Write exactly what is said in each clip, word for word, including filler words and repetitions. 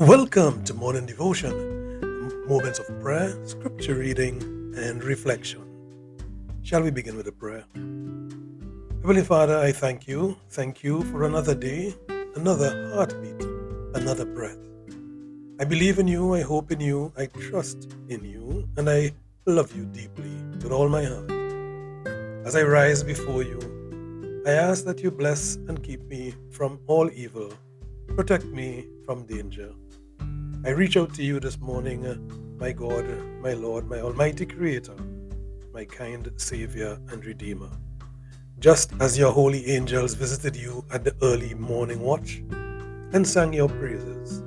Welcome to Morning Devotion, moments of prayer, scripture reading, and reflection. Shall we begin with a prayer? Heavenly Father, I thank you. Thank you for another day, another heartbeat, another breath. I believe in you, I hope in you, I trust in you, and I love you deeply with all my heart. As I rise before you, I ask that you bless and keep me from all evil, protect me from danger. I reach out to you this morning, my God, my Lord, my Almighty Creator, my kind Savior and Redeemer. Just as your holy angels visited you at the early morning watch and sang your praises,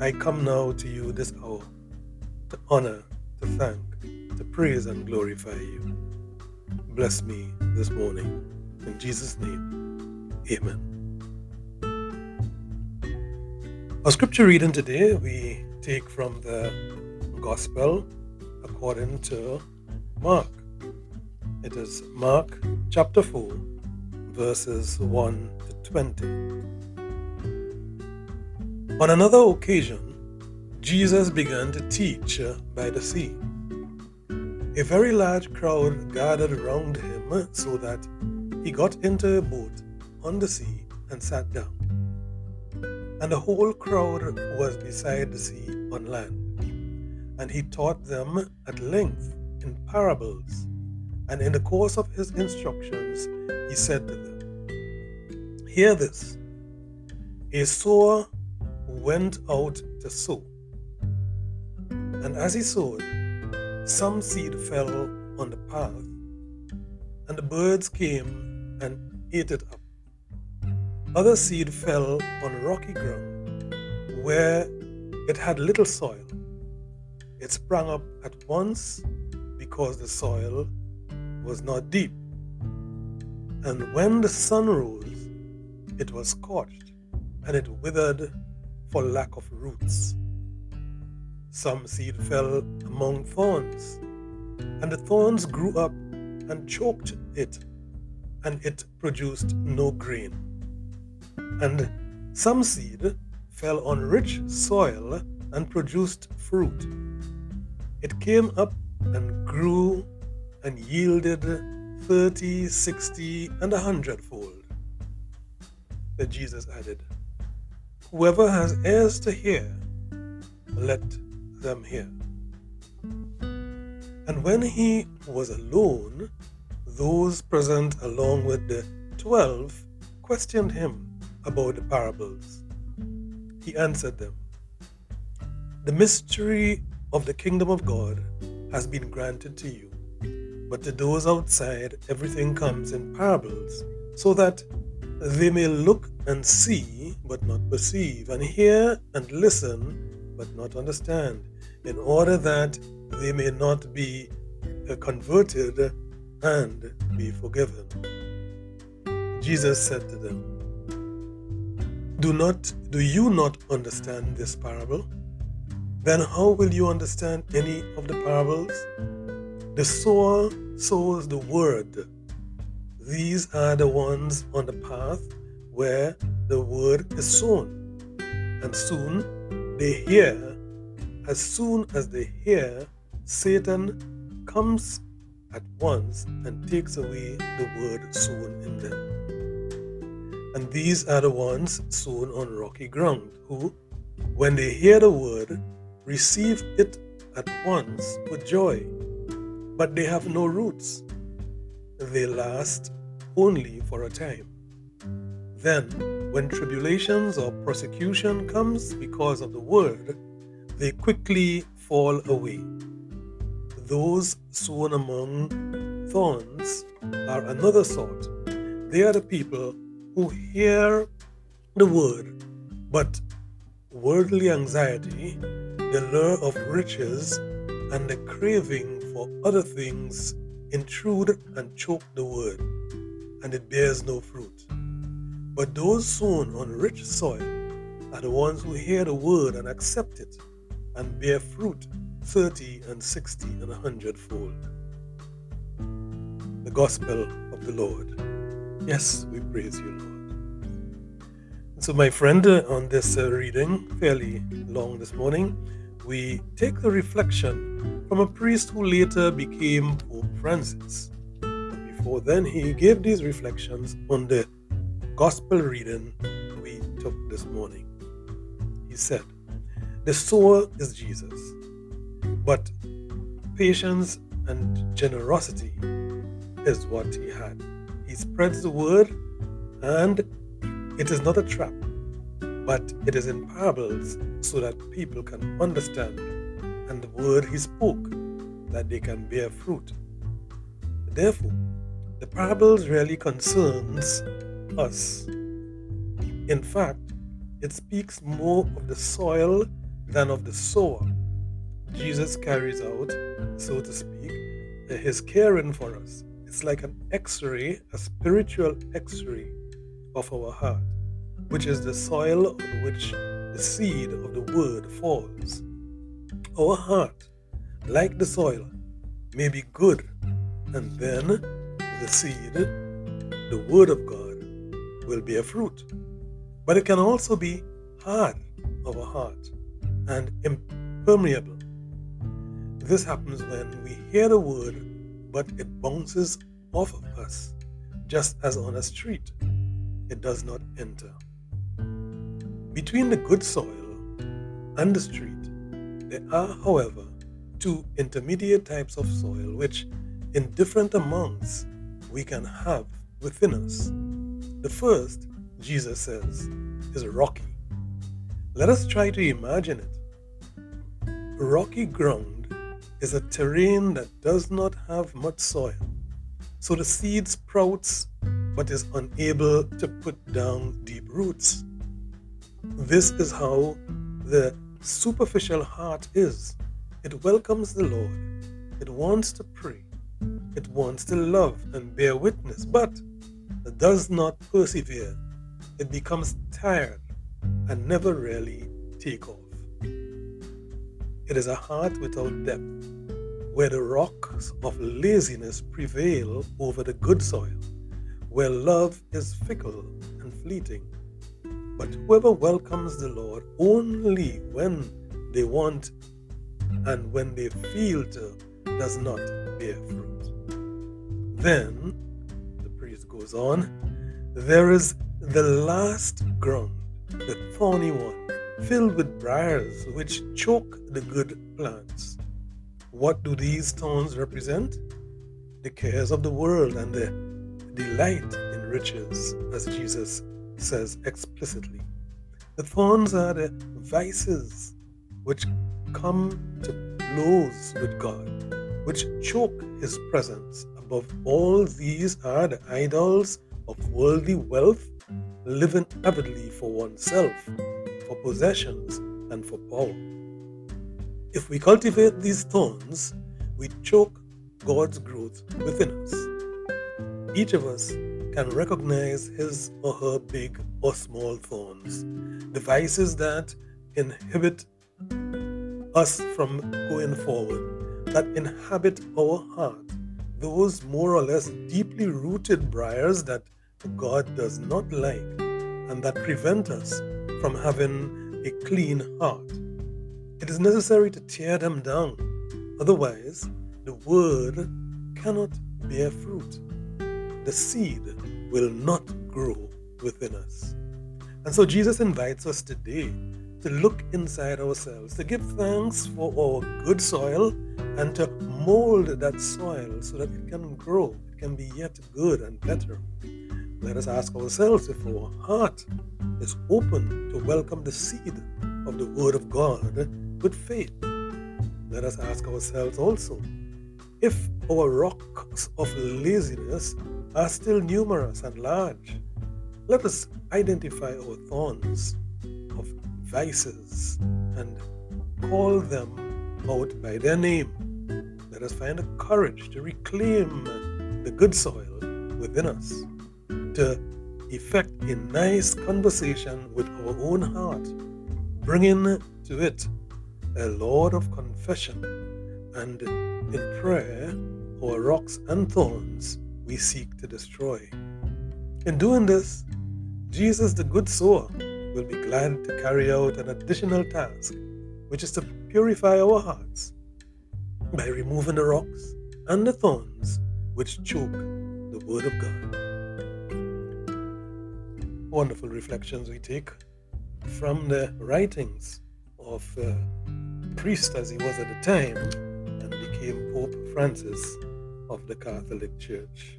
I come now to you this hour to honor, to thank, to praise and glorify you. Bless me this morning. In Jesus' name, amen. Our scripture reading today we take from the Gospel according to Mark. It is Mark chapter four, verses one to twenty. On another occasion, Jesus began to teach by the sea. A very large crowd gathered around him so that he got into a boat on the sea and sat down. And the whole crowd was beside the sea on land. And he taught them at length in parables. And in the course of his instructions, he said to them, "Hear this. A sower went out to sow. And as he sowed, some seed fell on the path, and the birds came and ate it up. Other seed fell on rocky ground, where it had little soil. It sprang up at once because the soil was not deep. And when the sun rose, it was scorched, and it withered for lack of roots. Some seed fell among thorns, and the thorns grew up and choked it, and it produced no grain. And some seed fell on rich soil and produced fruit. It came up and grew and yielded thirty, sixty, and a hundredfold." Then Jesus added, "Whoever has ears to hear, let them hear." And when he was alone, those present along with the twelve questioned him about the parables. He answered them, "The mystery of the kingdom of God has been granted to you, but to those outside everything comes in parables, so that they may look and see but not perceive, and hear and listen but not understand, in order that they may not be converted and be forgiven." Jesus said to them, Do not, do you not understand this parable? Then how will you understand any of the parables? The sower sows the word. These are the ones on the path where the word is sown. And soon they hear. As soon as they hear, Satan comes at once and takes away the word sown in them. And these are the ones sown on rocky ground, who, when they hear the word, receive it at once with joy, but they have no roots. They last only for a time. Then, when tribulations or persecution comes because of the word, they quickly fall away. Those sown among thorns are another sort. They are the people who hear the word, but worldly anxiety, the lure of riches, and the craving for other things intrude and choke the word, and it bears no fruit. But those sown on rich soil are the ones who hear the word and accept it, and bear fruit thirty and sixty and a hundredfold. The Gospel of the Lord. Yes, we praise you, Lord. And so, my friend, uh, on this uh, reading, fairly long this morning, we take the reflection from a priest who later became Pope Francis. And before then, he gave these reflections on the Gospel reading we took this morning. He said, "The sower is Jesus, but patience and generosity is what he had. He spreads the word, and it is not a trap, but it is in parables so that people can understand, and the word he spoke, that they can bear fruit." Therefore, the parables really concerns us. In fact, it speaks more of the soil than of the sower. Jesus carries out, so to speak, his caring for us. It's like an x-ray, a spiritual x-ray of our heart, which is the soil on which the seed of the word falls. Our heart, like the soil, may be good, and then the seed, the word of God, will bear fruit. But it can also be hard, our heart, and impermeable. This happens when we hear the word, but it bounces off of us, just as on a street. It does not enter. Between the good soil and the street, there are, however, two intermediate types of soil which, in different amounts, we can have within us. The first, Jesus says, is rocky. Let us try to imagine it. Rocky ground is a terrain that does not have much soil. So the seed sprouts, but is unable to put down deep roots. This is how the superficial heart is. It welcomes the Lord. It wants to pray. It wants to love and bear witness, but it does not persevere. It becomes tired and never really take off. It is a heart without depth, where the rocks of laziness prevail over the good soil, where love is fickle and fleeting. But whoever welcomes the Lord only when they want, and when they feel to, does not bear fruit. Then, the priest goes on, there is the last ground, the thorny one, filled with briars which choke the good plants. What do these thorns represent? The cares of the world and the delight in riches, as Jesus says explicitly. The thorns are the vices which come to blows with God, which choke his presence. Above all, these are the idols of worldly wealth, living avidly for oneself, for possessions, and for power. If we cultivate these thorns, we choke God's growth within us. Each of us can recognize his or her big or small thorns, the vices that inhibit us from going forward, that inhabit our heart, those more or less deeply rooted briars that God does not like, and that prevent us from having a clean heart. It is necessary to tear them down, otherwise the word cannot bear fruit. The seed will not grow within us. And so Jesus invites us today to look inside ourselves, to give thanks for our good soil and to mold that soil so that it can grow, it can be yet good and better. Let us ask ourselves if our heart is open to welcome the seed of the Word of God with faith. Let us ask ourselves also if our rocks of laziness are still numerous and large. Let us identify our thorns of vices and call them out by their name. Let us find the courage to reclaim the good soil within us, to effect a nice conversation with our own heart, bringing to it a Lord of confession, and in prayer our rocks and thorns we seek to destroy. In doing this, Jesus the Good Sower will be glad to carry out an additional task, which is to purify our hearts by removing the rocks and the thorns which choke the Word of God. Wonderful reflections we take from the writings of a priest as he was at the time and became Pope Francis of the Catholic Church.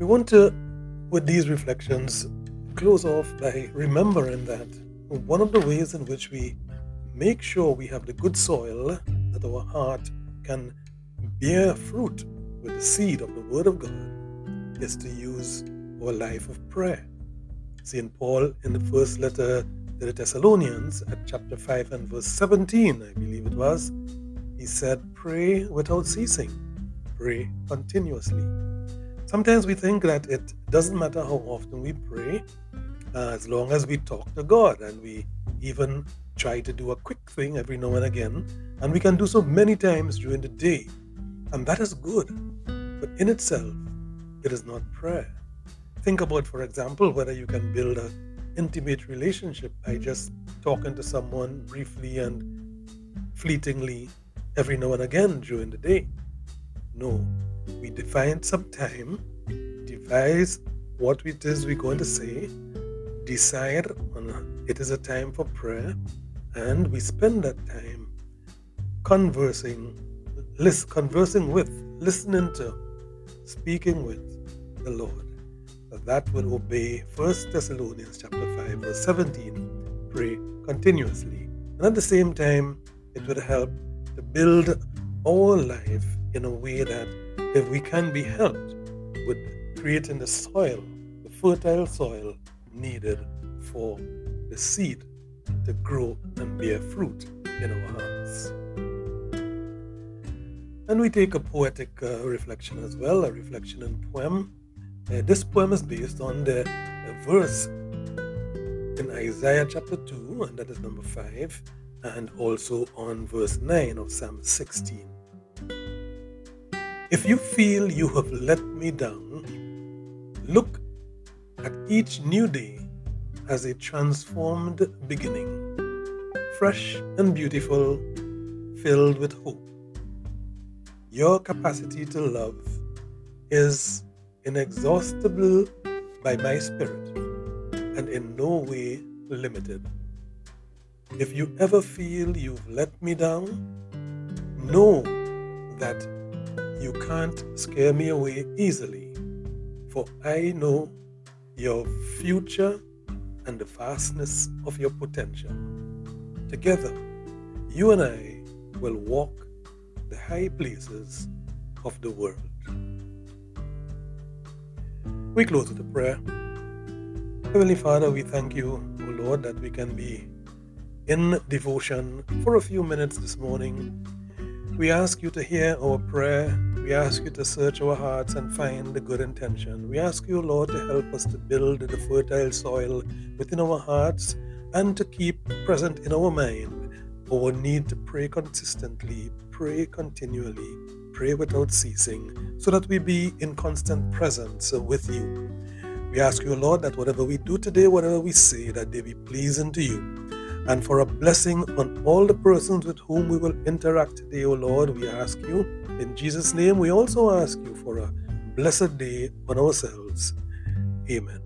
We want to, with these reflections, close off by remembering that one of the ways in which we make sure we have the good soil that our heart can bear fruit with the seed of the Word of God is to use our life of prayer. Saint Paul, in the first letter to the Thessalonians, at chapter five and verse seventeen, I believe it was, he said, "Pray without ceasing, pray continuously." Sometimes we think that it doesn't matter how often we pray, uh, as long as we talk to God, and we even try to do a quick thing every now and again, and we can do so many times during the day, and that is good, but in itself, it is not prayer. Think about, for example, whether you can build an intimate relationship by just talking to someone briefly and fleetingly every now and again during the day. No. We define some time, devise what it is we're going to say, decide on it is a time for prayer, and we spend that time conversing, list, conversing with, listening to, speaking with the Lord. That will obey First Thessalonians chapter five, verse seventeen, pray continuously. And at the same time, it would help to build our life in a way that if we can be helped with creating the soil, the fertile soil needed for the seed to grow and bear fruit in our hearts. And we take a poetic uh, reflection as well, a reflection and poem. Uh, this poem is based on the uh, verse in Isaiah chapter two, and that is number five, and also on verse nine of Psalm sixteen. If you feel you have let me down, look at each new day as a transformed beginning, fresh and beautiful, filled with hope. Your capacity to love is inexhaustible by my spirit and in no way limited. If you ever feel you've let me down, know that you can't scare me away easily, for I know your future and the vastness of your potential. Together, you and I will walk the high places of the world. We close with a prayer. Heavenly Father, we thank you, O Lord, that we can be in devotion for a few minutes this morning. We ask you to hear our prayer. We ask you to search our hearts and find the good intention. We ask you, Lord, to help us to build the fertile soil within our hearts and to keep present in our mind our need to pray consistently, pray continually, pray without ceasing, so that we be in constant presence with you. We ask you, Lord, that whatever we do today, whatever we say, that they be pleasing to you. And for a blessing on all the persons with whom we will interact today, O Lord, we ask you. In Jesus' name, we also ask you for a blessed day on ourselves. Amen.